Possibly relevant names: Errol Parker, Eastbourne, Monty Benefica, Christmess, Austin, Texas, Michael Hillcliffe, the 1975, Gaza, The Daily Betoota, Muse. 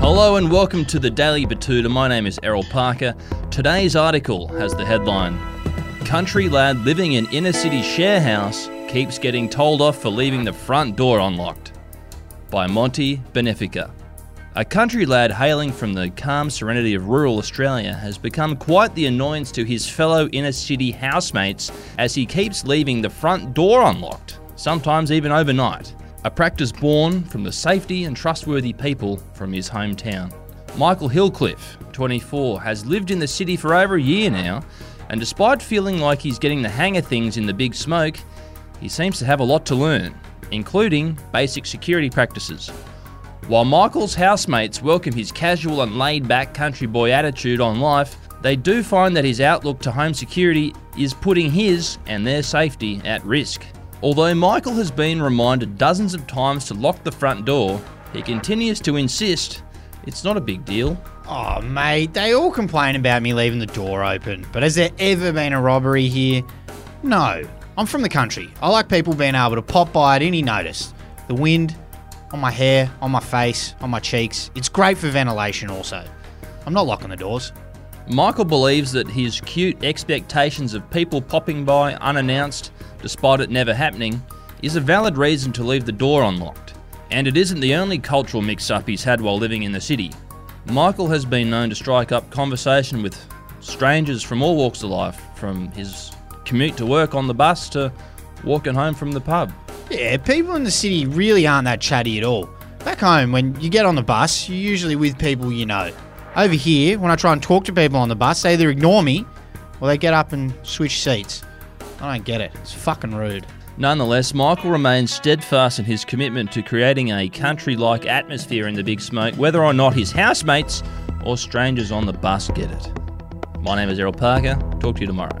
Hello and welcome to The Daily Betoota. My name is Errol Parker. Today's article has the headline, Country lad living in inner city share house keeps getting told off for leaving the front door unlocked, by Monty Benefica. A country lad hailing from the calm serenity of rural Australia has become quite the annoyance to his fellow inner city housemates as he keeps leaving the front door unlocked, sometimes even overnight. A practice born from the safety and trustworthy people from his hometown. Michael Hillcliffe, 24, has lived in the city for over a year now, and despite feeling like he's getting the hang of things in the big smoke, he seems to have a lot to learn, including basic security practices. While Michael's housemates welcome his casual and laid-back country boy attitude on life, they do find that his outlook to home security is putting his and their safety at risk. Although Michael has been reminded dozens of times to lock the front door, he continues to insist it's not a big deal. Oh mate, they all complain about me leaving the door open, but has there ever been a robbery here? No. I'm from the country. I like people being able to pop by at any notice. The wind, on my hair, on my face, on my cheeks. It's great for ventilation also. I'm not locking the doors. Michael believes that his cute expectations of people popping by unannounced, despite it never happening, is a valid reason to leave the door unlocked. And it isn't the only cultural mix-up he's had while living in the city. Michael has been known to strike up conversation with strangers from all walks of life, from his commute to work on the bus to walking home from the pub. Yeah, people in the city really aren't that chatty at all. Back home, when you get on the bus, you're usually with people you know. Over here, when I try and talk to people on the bus, they either ignore me or they get up and switch seats. I don't get it. It's fucking rude. Nonetheless, Michael remains steadfast in his commitment to creating a country-like atmosphere in the big smoke, whether or not his housemates or strangers on the bus get it. My name is Errol Parker. Talk to you tomorrow.